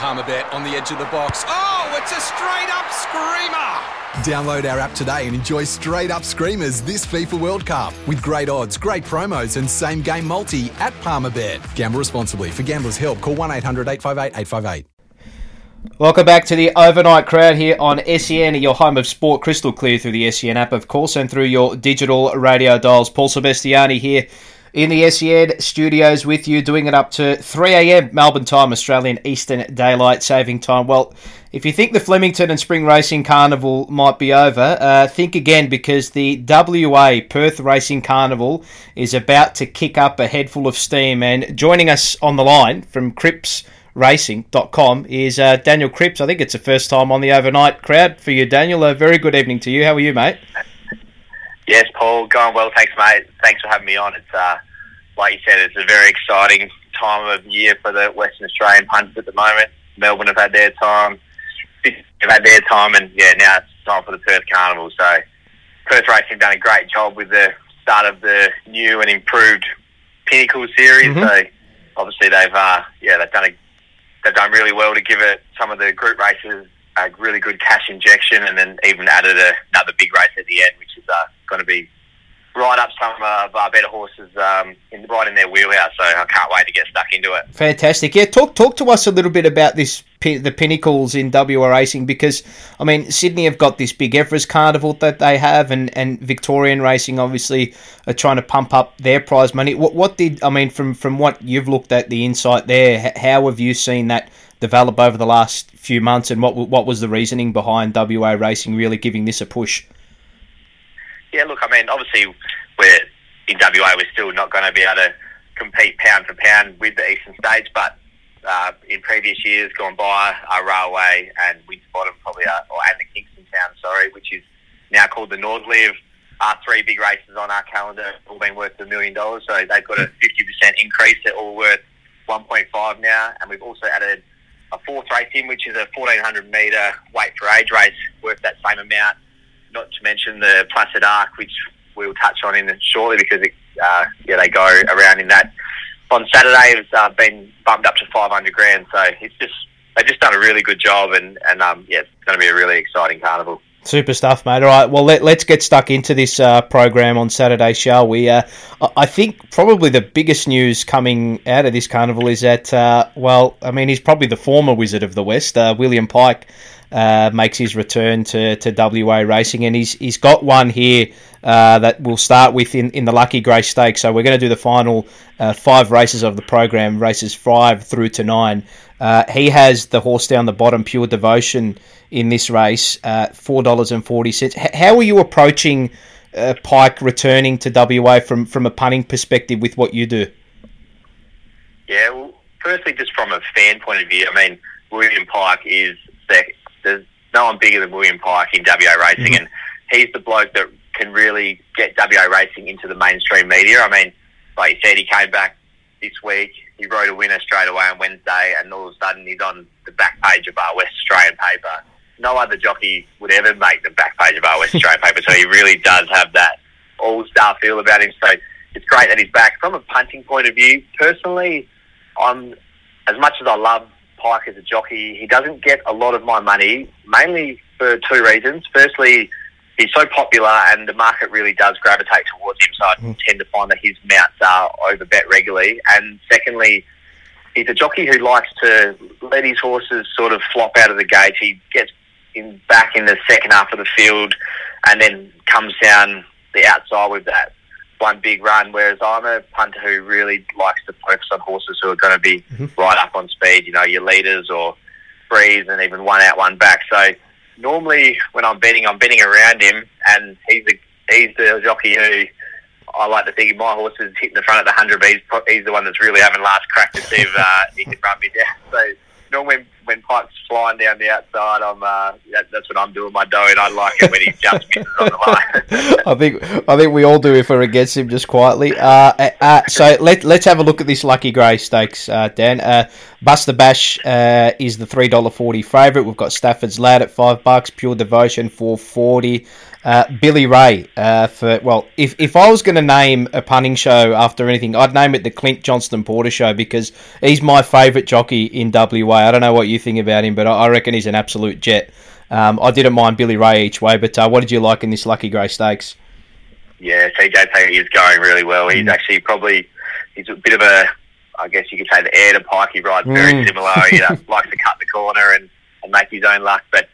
Palmerbet on the edge of the box. Oh, it's a straight-up screamer! Download our app today and enjoy straight-up screamers this FIFA World Cup with great odds, great promos and same-game multi at Palmerbet. Gamble responsibly. For Gamblers' Help, call 1-800-858-858. Welcome back to the Overnight Crowd here on SEN, your home of sport, crystal clear through the SEN app, of course, and through your digital radio dials. Paul Sebastiani here in the SEN studios with you, doing it up to 3am Melbourne time, Australian Eastern Daylight Saving Time. Well, if you think the Flemington and Spring Racing Carnival might be over, think again, because the WA Perth Racing Carnival is about to kick up a head full of steam. And joining us on the line from CrippsRacing.com is Daniel Cripps. I think it's the first time on the Overnight Crowd for you, Daniel. A very good evening to you. How are you, mate? Yes, Paul. Going well, thanks, mate. Thanks for having me on. It's like you said, it's a very exciting time of year for the Western Australian punters at the moment. Melbourne have had their time. They've had their time, and yeah, now it's time for the Perth Carnival. So Perth Racing have done a great job with the start of the new and improved Pinnacle Series. Mm-hmm. So obviously they've done really well to give it some of the group races a really good cash injection, and then even added another big race at the end, which is going to be right up some of our better horses right in their wheelhouse. So I can't wait to get stuck into it. Fantastic. Yeah, talk to us a little bit about this, the Pinnacles in WA Racing, because, I mean, Sydney have got this big Everest Carnival that they have, and Victorian Racing obviously are trying to pump up their prize money. From what you've looked at, the insight there, how have you seen that develop over the last few months, and what was the reasoning behind WA Racing really giving this a push? Yeah, look, I mean, obviously, in WA, we're still not going to be able to compete pound for pound with the Eastern States, but in previous years gone by, our Railway and Winterbottom and the Kingston Town, which is now called the Northlive, are three big races on our calendar, all been worth $1 million, so they've got a 50% increase. They're all worth 1.5 now, and we've also added a fourth race in, which is a 1,400 metre weight for age race, worth that same amount. Not to mention the Placid Arc, which we'll touch on in shortly, because they go around in that. On Saturday, it's been bumped up to $500,000, so they've just done a really good job, and it's going to be a really exciting carnival. Super stuff, mate. All right, well, let's get stuck into this program on Saturday, shall we? I think probably the biggest news coming out of this carnival is that, he's probably the former Wizard of the West, William Pike, makes his return to WA Racing, and he's got one here that we'll start with in the Lucky Grey Stakes. So we're going to do the final five races of the program, races 5 through to 9. He has the horse down the bottom, Pure Devotion, in this race, $4.40. How are you approaching Pike returning to WA from a punting perspective with what you do? Yeah, well, firstly, just from a fan point of view, I mean, William Pike is second. There's no one bigger than William Pike in WA Racing, and he's the bloke that can really get WA Racing into the mainstream media. I mean, like you said, he came back this week, he rode a winner straight away on Wednesday, and all of a sudden he's on the back page of our West Australian paper. No other jockey would ever make the back page of our West Australian paper, so he really does have that all-star feel about him, so it's great that he's back. From a punting point of view, personally, as much as I love Pike as a jockey, he doesn't get a lot of my money, mainly for two reasons. Firstly, he's so popular and the market really does gravitate towards him, so I tend to find that his mounts are overbet regularly. And secondly, he's a jockey who likes to let his horses sort of flop out of the gate. He gets in back in the second half of the field and then comes down the outside with that one big run, whereas I'm a punter who really likes to focus on horses who are going to be right up on speed, you know, your leaders or breeze, and even one out, one back. So normally when I'm betting around him, and he's the jockey who I like to think my horse is hitting the front at the 100, but he's the one that's really having last crack to see if he can run me down. So normally when Pike's flying down the outside, that's when I'm doing my dough, and I like it when he jumps misses on the line. I think we all do if we're against him, just quietly. So let's have a look at this Lucky Grey Stakes, Dan. Buster Bash is the $3.40 favourite. We've got Stafford's Lad at $5, Pure Devotion $4.40, Billy Ray. If I was going to name a punning show after anything, I'd name it the Clint Johnston Porter Show, because he's my favourite jockey in WA. I don't know what you think about him, but I reckon he's an absolute jet. I didn't mind Billy Ray each way, but what did you like in this Lucky Grey Stakes? Yeah, CJ Payne is going really well. He's actually probably, he's a bit of a, I guess you could say, the heir to Pike. He rides very similar. He likes to cut the corner and make his own luck. But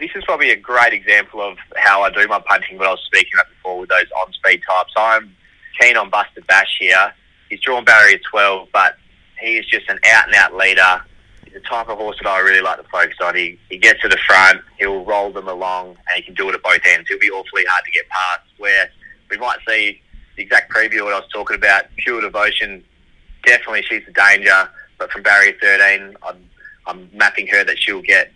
this is probably a great example of how I do my punting, what I was speaking about before with those on-speed types. I'm keen on Buster Bash here. He's drawn barrier 12, but he is just an out-and-out leader. He's the type of horse that I really like to focus on. He gets to the front, he'll roll them along, and he can do it at both ends. He'll be awfully hard to get past, where we might see the exact preview of what I was talking about. Pure Devotion, definitely she's the danger, but from barrier 13, I'm mapping her that she'll get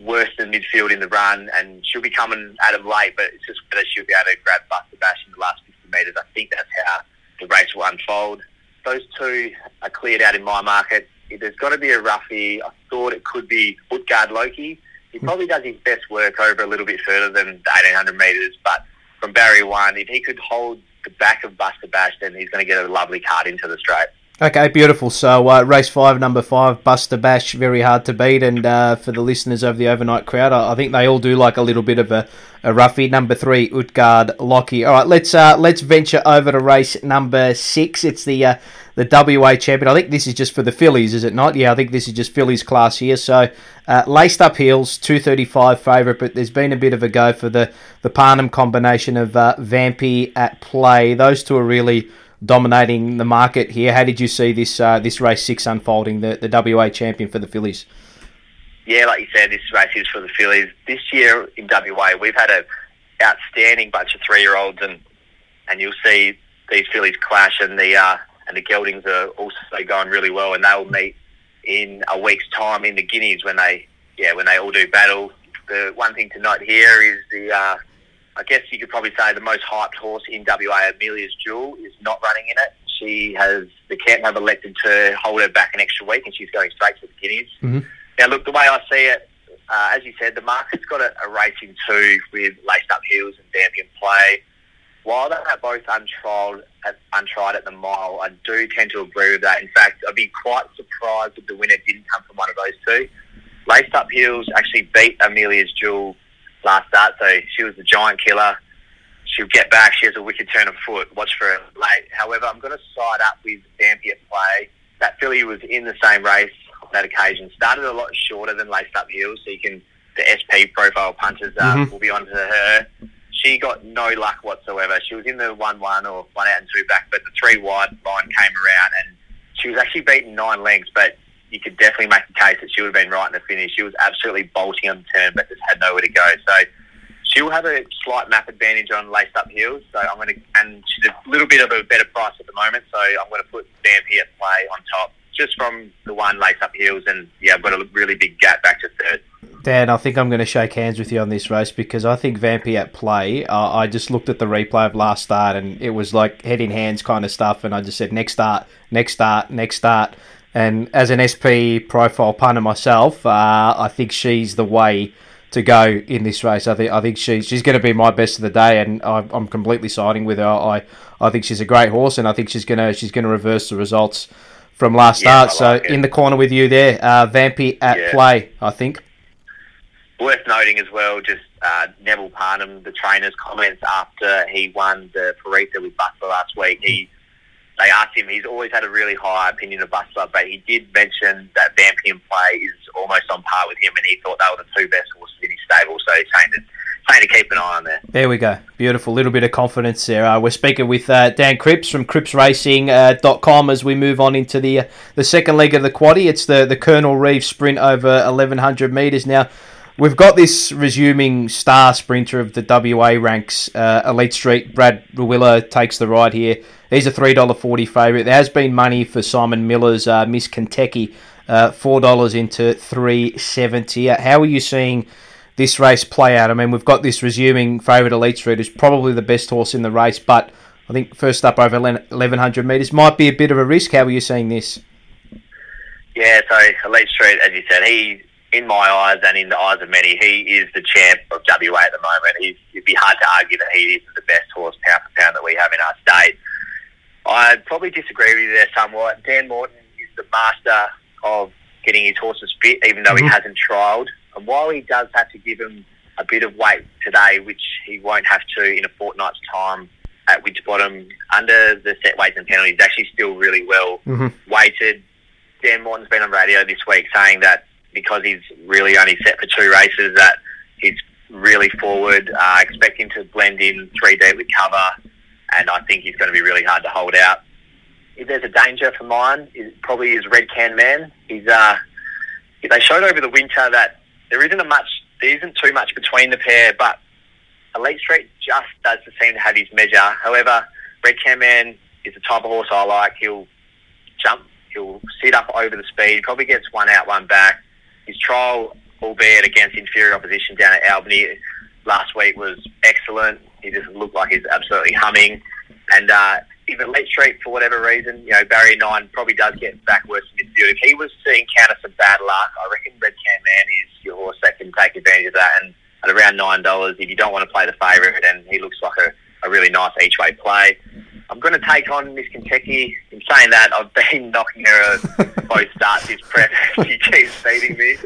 worse than midfield in the run, and she'll be coming at him late, but it's just whether she'll be able to grab Buster Bash in the last 50 metres. I think that's how the race will unfold. Those two are cleared out in my market. There's got to be a roughie. I thought it could be Utgard Loki. He probably does his best work over a little bit further than the 1,800 metres, but from barrier 1, if he could hold the back of Buster Bash, then he's going to get a lovely card into the straight. Okay, beautiful. So race 5, number 5, Buster Bash, very hard to beat. And for the listeners of the overnight crowd, I think they all do like a little bit of a roughie. Number 3, Utgard Loki. All right, let's venture over to race number 6. It's the WA Champion. I think this is just for the fillies, is it not? Yeah, I think this is just fillies class here. So Laced Up Heels, 235 favourite, but there's been a bit of a go for the Parnham combination of Vampy at Play. Those two are really dominating the market here. How did you see this race 6 unfolding, the WA Champion for the fillies? Yeah, like you said, this race is for the fillies. This year in WA, we've had an outstanding bunch of 3-year-olds, and you'll see these fillies clash, and the geldings are also going really well, and they'll meet in a week's time in the Guineas when they all do battle. The one thing to note here is I guess you could probably say the most hyped horse in WA, Amelia's Jewel, is not running in it. The camp have elected to hold her back an extra week, and she's going straight to the Guineas. Mm-hmm. Now, look, the way I see it, as you said, the market's got a race in 2 with Laced Up Heels and Champion Play. While they're both untried at the mile, I do tend to agree with that. In fact, I'd be quite surprised if the winner didn't come from one of those two. Laced Up Heels actually beat Amelia's Jewel last start, so she was the giant killer. She'll get back. She has a wicked turn of foot. Watch for her late. However, I'm going to side up with Vampy at Play. That filly was in the same race on that occasion. Started a lot shorter than Laced Up Heels, so the SP profile punters will be onto her. She got no luck whatsoever. She was in the 1-1 or 1-out and 2 back, but the 3-wide line came around, and she was actually beaten 9 lengths, but you could definitely make the case that she would have been right in the finish. She was absolutely bolting on the turn, but just had nowhere to go. So she'll have a slight map advantage on Laced Up Heels. So and she's a little bit of a better price at the moment. So I'm going to put Vampy at Play on top, just from the one Laced Up Heels, and I've got a really big gap back to third. Dan, I think I'm going to shake hands with you on this race, because I think Vampy at Play, I just looked at the replay of last start, and it was like head in hands kind of stuff, and I just said next start. And as an SP profile punter myself, I think she's the way to go in this race. I think she's going to be my best of the day, and I'm completely siding with her. I think she's a great horse, and I think she's going to reverse the results from last start. So in the corner with you there, Vampy at Play, I think. Worth noting as well, just Neville Parnham, the trainer's comments after he won the Parita with Butler last week. They asked him, he's always had a really high opinion of Bustler, but he did mention that Vampy and Play is almost on par with him, and he thought they were the two best horses in his stable, so he's saying to keep an eye on there. There we go. Beautiful. Little bit of confidence there. We're speaking with Dan Cripps from CrippsRacing.com as we move on into the second leg of the quaddie. It's the Colonel Reeve sprint over 1,100 metres now. We've got this resuming star sprinter of the WA ranks, Elite Street. Brad Ruilla takes the ride here. He's a $3.40 favourite. There has been money for Simon Miller's Miss Kentucky, $4 into $3.70. How are you seeing this race play out? I mean, we've got this resuming favourite Elite Street, who's probably the best horse in the race, but I think first up over 1,100 metres might be a bit of a risk. How are you seeing this? Yeah, so Elite Street, as you said, he in my eyes and in the eyes of many, he is the champ of WA at the moment. It'd be hard to argue that he is the best horse pound for pound that we have in our state. I'd probably disagree with you there somewhat. Dan Morton is the master of getting his horses fit, even though he hasn't trialled. And while he does have to give him a bit of weight today, which he won't have to in a fortnight's time, at Winterbottom, under the set weights and penalties, actually still really well weighted. Dan Morton's been on radio this week saying that because he's really only set for two races, that he's really forward. I expect him to blend in 3D with cover, and I think he's going to be really hard to hold out. If there's a danger for mine, it probably is Red Can Man. They showed over the winter that there isn't too much between the pair, but Elite Street just doesn't seem to have his measure. However, Red Can Man is the type of horse I like. He'll jump. He'll sit up over the speed, probably gets one out, one back. His trial, albeit against inferior opposition down at Albany last week, was excellent. He just looked like he's absolutely humming. And even Elite Street, for whatever reason, Barrier 9 probably does get back worse in midfield. If he was to encounter some bad luck, I reckon Red Can Man is your horse that can take advantage of that. And at around $9, if you don't want to play the favourite, and he looks like a really nice each-way play. I'm going to take on Miss Kentucky. In saying that, I've been knocking her both starts this prep. She keeps beating me.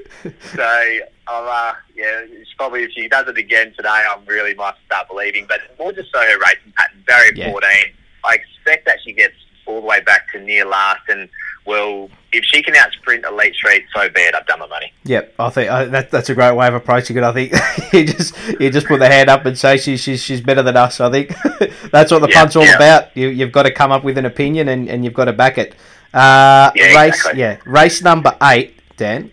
So, it's probably, if she does it again today, I really might start believing. But more just so her racing pattern, Barrier 14. I expect that she gets all the way back to near last, and well, if she can out-sprint Elite Street, so be it. I've done my money. Yep, I think that's a great way of approaching it. I think you just put the hand up and say she's better than us. I think that's what the punt's all about. You've got to come up with an opinion and you've got to back it. Race number 8, Dan,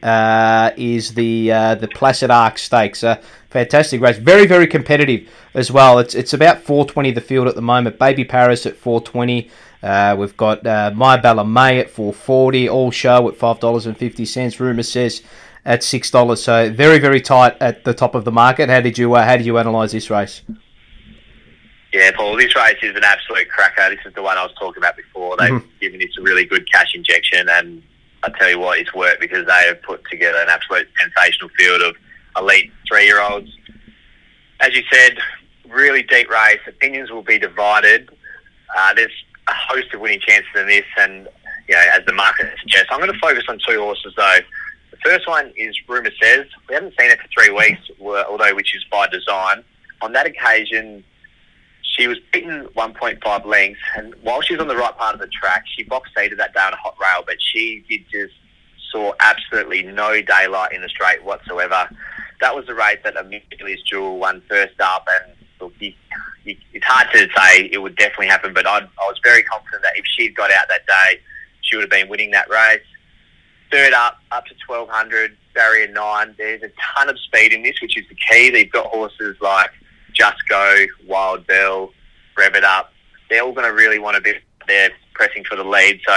is the Placid Arc Stakes. Fantastic race, very very competitive as well. It's about 420 the field at the moment. Baby Paris at 420. We've got My Bella May at $4.40, All Show at $5.50, Rumour Says at $6. So very, very tight at the top of the market. How did you analyse this race? Yeah, Paul, this race is an absolute cracker. This is the one I was talking about before. They've given this a really good cash injection, and I tell you what, it's worked because they have put together an absolute sensational field of elite 3-year-olds. As you said, really deep race. Opinions will be divided. There's a host of winning chances in this, and as the market suggests, I'm going to focus on two horses though. The first one is Rumour Says. We haven't seen it for 3 weeks, which is by design. On that occasion, she was beaten 1.5 lengths, and while she was on the right part of the track, she box seated that day on a hot rail, but she saw absolutely no daylight in the straight whatsoever. That was the race that Amelia's Jewel won first up, and look, it's hard to say it would definitely happen, but I was very confident that if she'd got out that day, she would have been winning that race. Third up to 1,200, Barrier 9. There's a ton of speed in this, which is the key. They've got horses like Just Go, Wild Bell, Rev It Up. They're all going to really want to be there pressing for the lead. So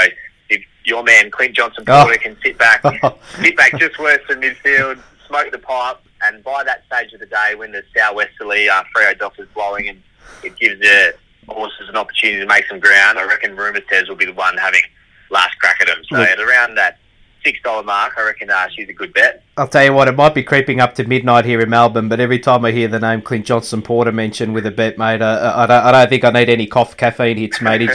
if your man, Clint Johnston Porter, can sit back just worse than midfield, smoke the pipe, and by that stage of the day when the southwesterly Freo Doff is blowing and it gives the horses an opportunity to make some ground, I reckon Rumour Says will be the one having last crack at him. So at around that $6 mark, I reckon she's a good bet. I'll tell you what, it might be creeping up to midnight here in Melbourne, but every time I hear the name Clint Johnston Porter mentioned with a bet, mate, I don't think I need any caffeine hits, mate.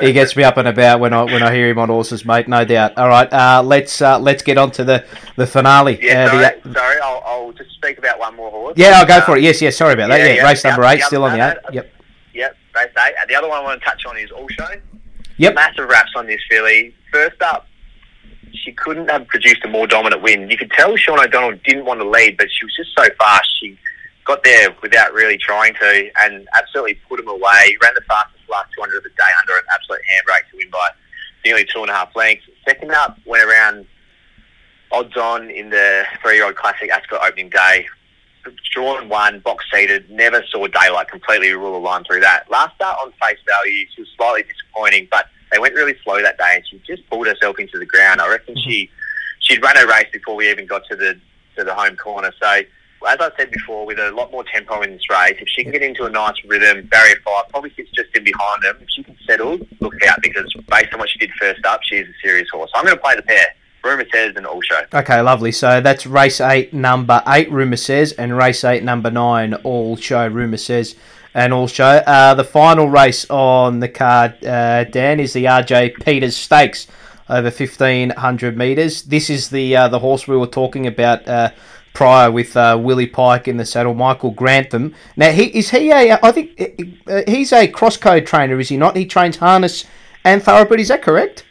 He gets me up and about when I hear him on horses, mate. No doubt. All right, let's get on to the finale. Yeah, sorry, I'll just speak about one more horse. Yeah, I'll go for it. Yes, sorry about that. Yeah, race number 8, still on the 8. Yep, race 8. The other one I want to touch on is All Show. Yep, massive wraps on this filly. First up, she couldn't have produced a more dominant win. You could tell Sean O'Donnell didn't want to lead, but she was just so fast. She got there without really trying to and absolutely put him away. Ran the fastest last 200 of the day under an absolute handbrake to win by nearly 2.5 lengths. Second up, went around odds on in the 3-year-old classic Ascot opening day. Drawn one, box-seated, never saw daylight, completely rule the line through that. Last start on face value, she was slightly disappointing, but they went really slow that day, and she just pulled herself into the ground. I reckon she'd run her race before we even got to the home corner. So, as I said before, with a lot more tempo in this race, if she can get into a nice rhythm, Barrier 5 probably sits just in behind them. If she can settle, look out, because based on what she did first up, she's a serious horse. So I'm going to play the pair. Rumour Says and All Show. Okay, lovely. So that's race 8, number 8, Rumour Says, and race 8, number 9, All Show, Rumour Says and All Show. The final race on the card, Dan, is the RJ Peters Stakes over 1,500 metres. This is the horse we were talking about prior with Willie Pike in the saddle, Michael Grantham. Now, I think he's a cross-code trainer, is he not? He trains harness and thoroughbred, is that correct?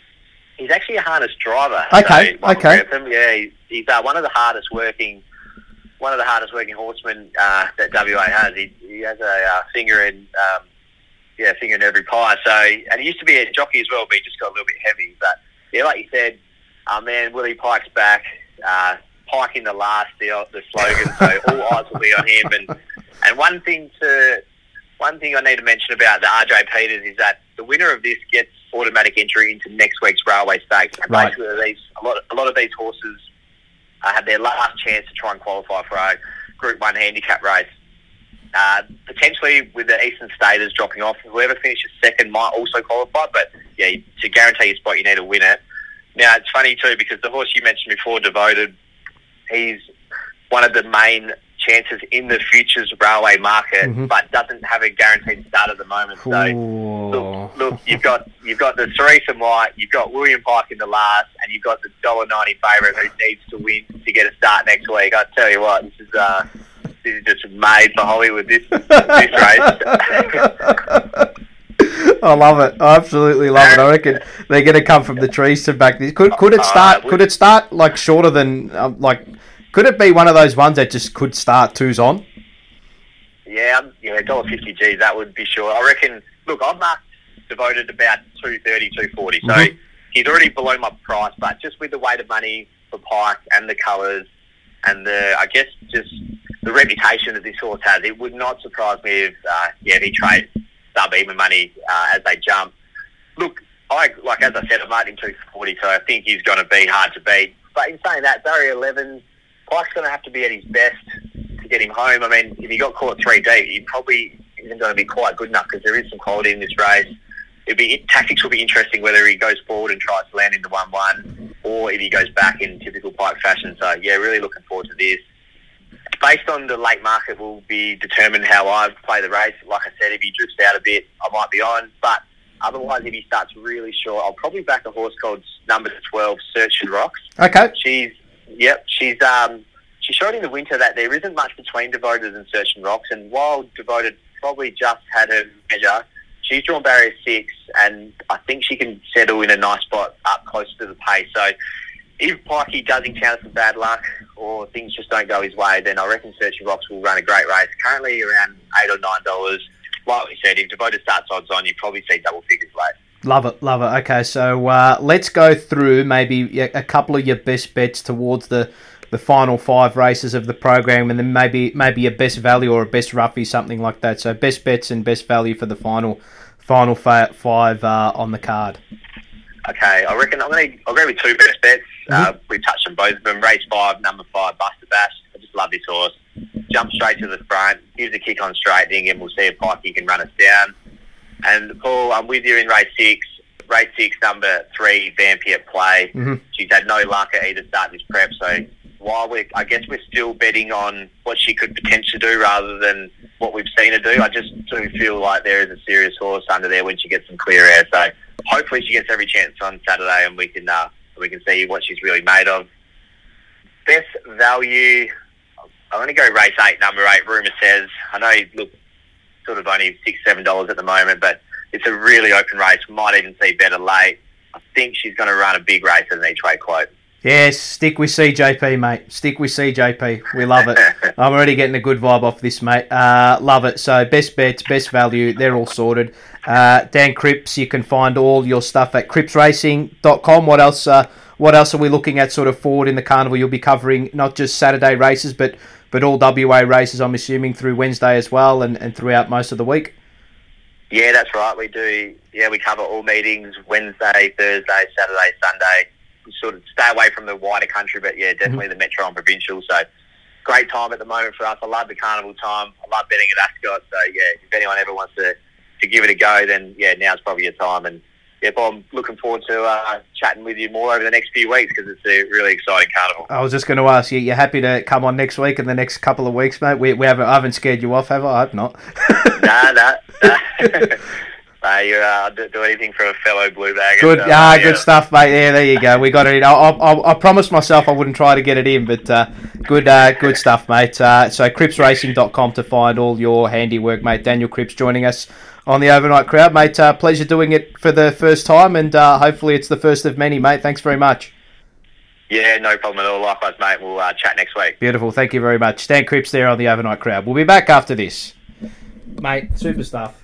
He's actually a harness driver. Okay, so okay. Grantham, yeah, he's one of the hardest working horsemen that WA has. He has a finger in every pie. So, and he used to be a jockey as well, but he just got a little bit heavy. But yeah, like you said, man, Willie Pike's back. Pike in the last, the slogan. So all eyes will be on him. And one thing I need to mention about the RJ Peters is that the winner of this gets automatic entry into next week's Railway Stakes. And right. Basically, a lot of these horses had their last chance to try and qualify for a Group 1 handicap race. Potentially, with the Eastern Staters dropping off, whoever finishes second might also qualify, but yeah, to guarantee your spot, you need to win it. Now, it's funny too, because the horse you mentioned before, Devoted, he's one of the main chances in the futures Railway market, but doesn't have a guaranteed start at the moment. So, look, you've got the Theresa White, you've got William Pike in the last, and you've got the $1.90 favourite who needs to win to get a start next week. I tell you what, this is just made for Hollywood. This race. I love it. I absolutely love it. I reckon they're going to come from the trees to back this. Could it start like shorter than Could it be one of those ones that just could start twos on? Yeah, $1.50, that would be sure. I reckon, look, I've marked Devoted about $2.30, $2.40. So he's already below my price, but just with the weight of money for Pike and the colours and just the reputation that this horse has, it would not surprise me if he trades sub-even money as they jump. Look, as I said, I marked him $2.40, so I think he's going to be hard to beat. But in saying that, Barry 11... Pike's going to have to be at his best to get him home. I mean, if he got caught 3 deep, he probably isn't going to be quite good enough because there is some quality in this race. Tactics will be interesting, whether he goes forward and tries to land into 1-1 or if he goes back in typical Pike fashion. So, yeah, really looking forward to this. Based on the late market will be determined how I play the race. Like I said, if he drifts out a bit, I might be on. But otherwise, if he starts really short, I'll probably back a horse called number 12, Searchin' Rocks. Okay. She showed in the winter that there isn't much between Devoted and Searchin' Rocks, and while Devoted probably just had her measure, she's drawn barrier 6, and I think she can settle in a nice spot up close to the pace. So if Pikey does encounter some bad luck or things just don't go his way, then I reckon Searchin' Rocks will run a great race. Currently around $8 or $9. Like we said, if Devoted starts odds on, you probably see double figures late. Love it. Okay, so let's go through maybe a couple of your best bets towards the final 5 races of the program, and then maybe a best value or a best roughie, something like that. So best bets and best value for the final 5 on the card. Okay, I reckon I'll go with 2 best bets. We touched on both of them. Race 5, number 5, Buster Bash. I just love this horse. Jump straight to the front, gives a kick on straightening, and we'll see if Pikey can run us down. And Paul, I'm with you in race 6, number 3, Vampy at Play. She's had no luck at either start this prep, so while we're still betting on what she could potentially do rather than what we've seen her do, I just do feel like there is a serious horse under there when she gets some clear air. So hopefully she gets every chance on Saturday and we can see what she's really made of. Best value, I'm going to go race 8, number 8, Rumour Says. I know, look, sort of only $6, $7 at the moment, but it's a really open race. Might even see better late. I think she's going to run a big race as an each way quote. Yes, stick with CJP, mate. Stick with CJP. We love it. I'm already getting a good vibe off this, mate. Love it. So best bets, best value, they're all sorted. Dan Cripps, you can find all your stuff at CrippsRacing.com. What else are we looking at sort of forward in the carnival? You'll be covering not just Saturday races, but all WA races, I'm assuming, through Wednesday as well and throughout most of the week? Yeah, that's right. We do. Yeah, we cover all meetings, Wednesday, Thursday, Saturday, Sunday. We sort of stay away from the wider country, but yeah, definitely the metro and provincial. So great time at the moment for us. I love the carnival time. I love betting at Ascot. So yeah, if anyone ever wants to give it a go, then yeah, now's probably your time. And yeah, Bob, I'm looking forward to chatting with you more over the next few weeks because it's a really exciting carnival. I was just going to ask you, you're happy to come on next week and the next couple of weeks, mate? I haven't scared you off, have I? I hope not. Nah. Do anything for a fellow blue bag. Good stuff, mate. Yeah, there you go. We got it in. I promised myself I wouldn't try to get it in, but good stuff, mate. So CrippsRacing.com to find all your handiwork, mate. Daniel Cripps joining us on the Overnight Crowd, mate. Pleasure doing it for the first time, and hopefully it's the first of many, mate. Thanks very much. Yeah, no problem at all. Likewise, mate. We'll chat next week. Beautiful. Thank you very much. Stan Cripps there on the Overnight Crowd. We'll be back after this. Mate, super stuff.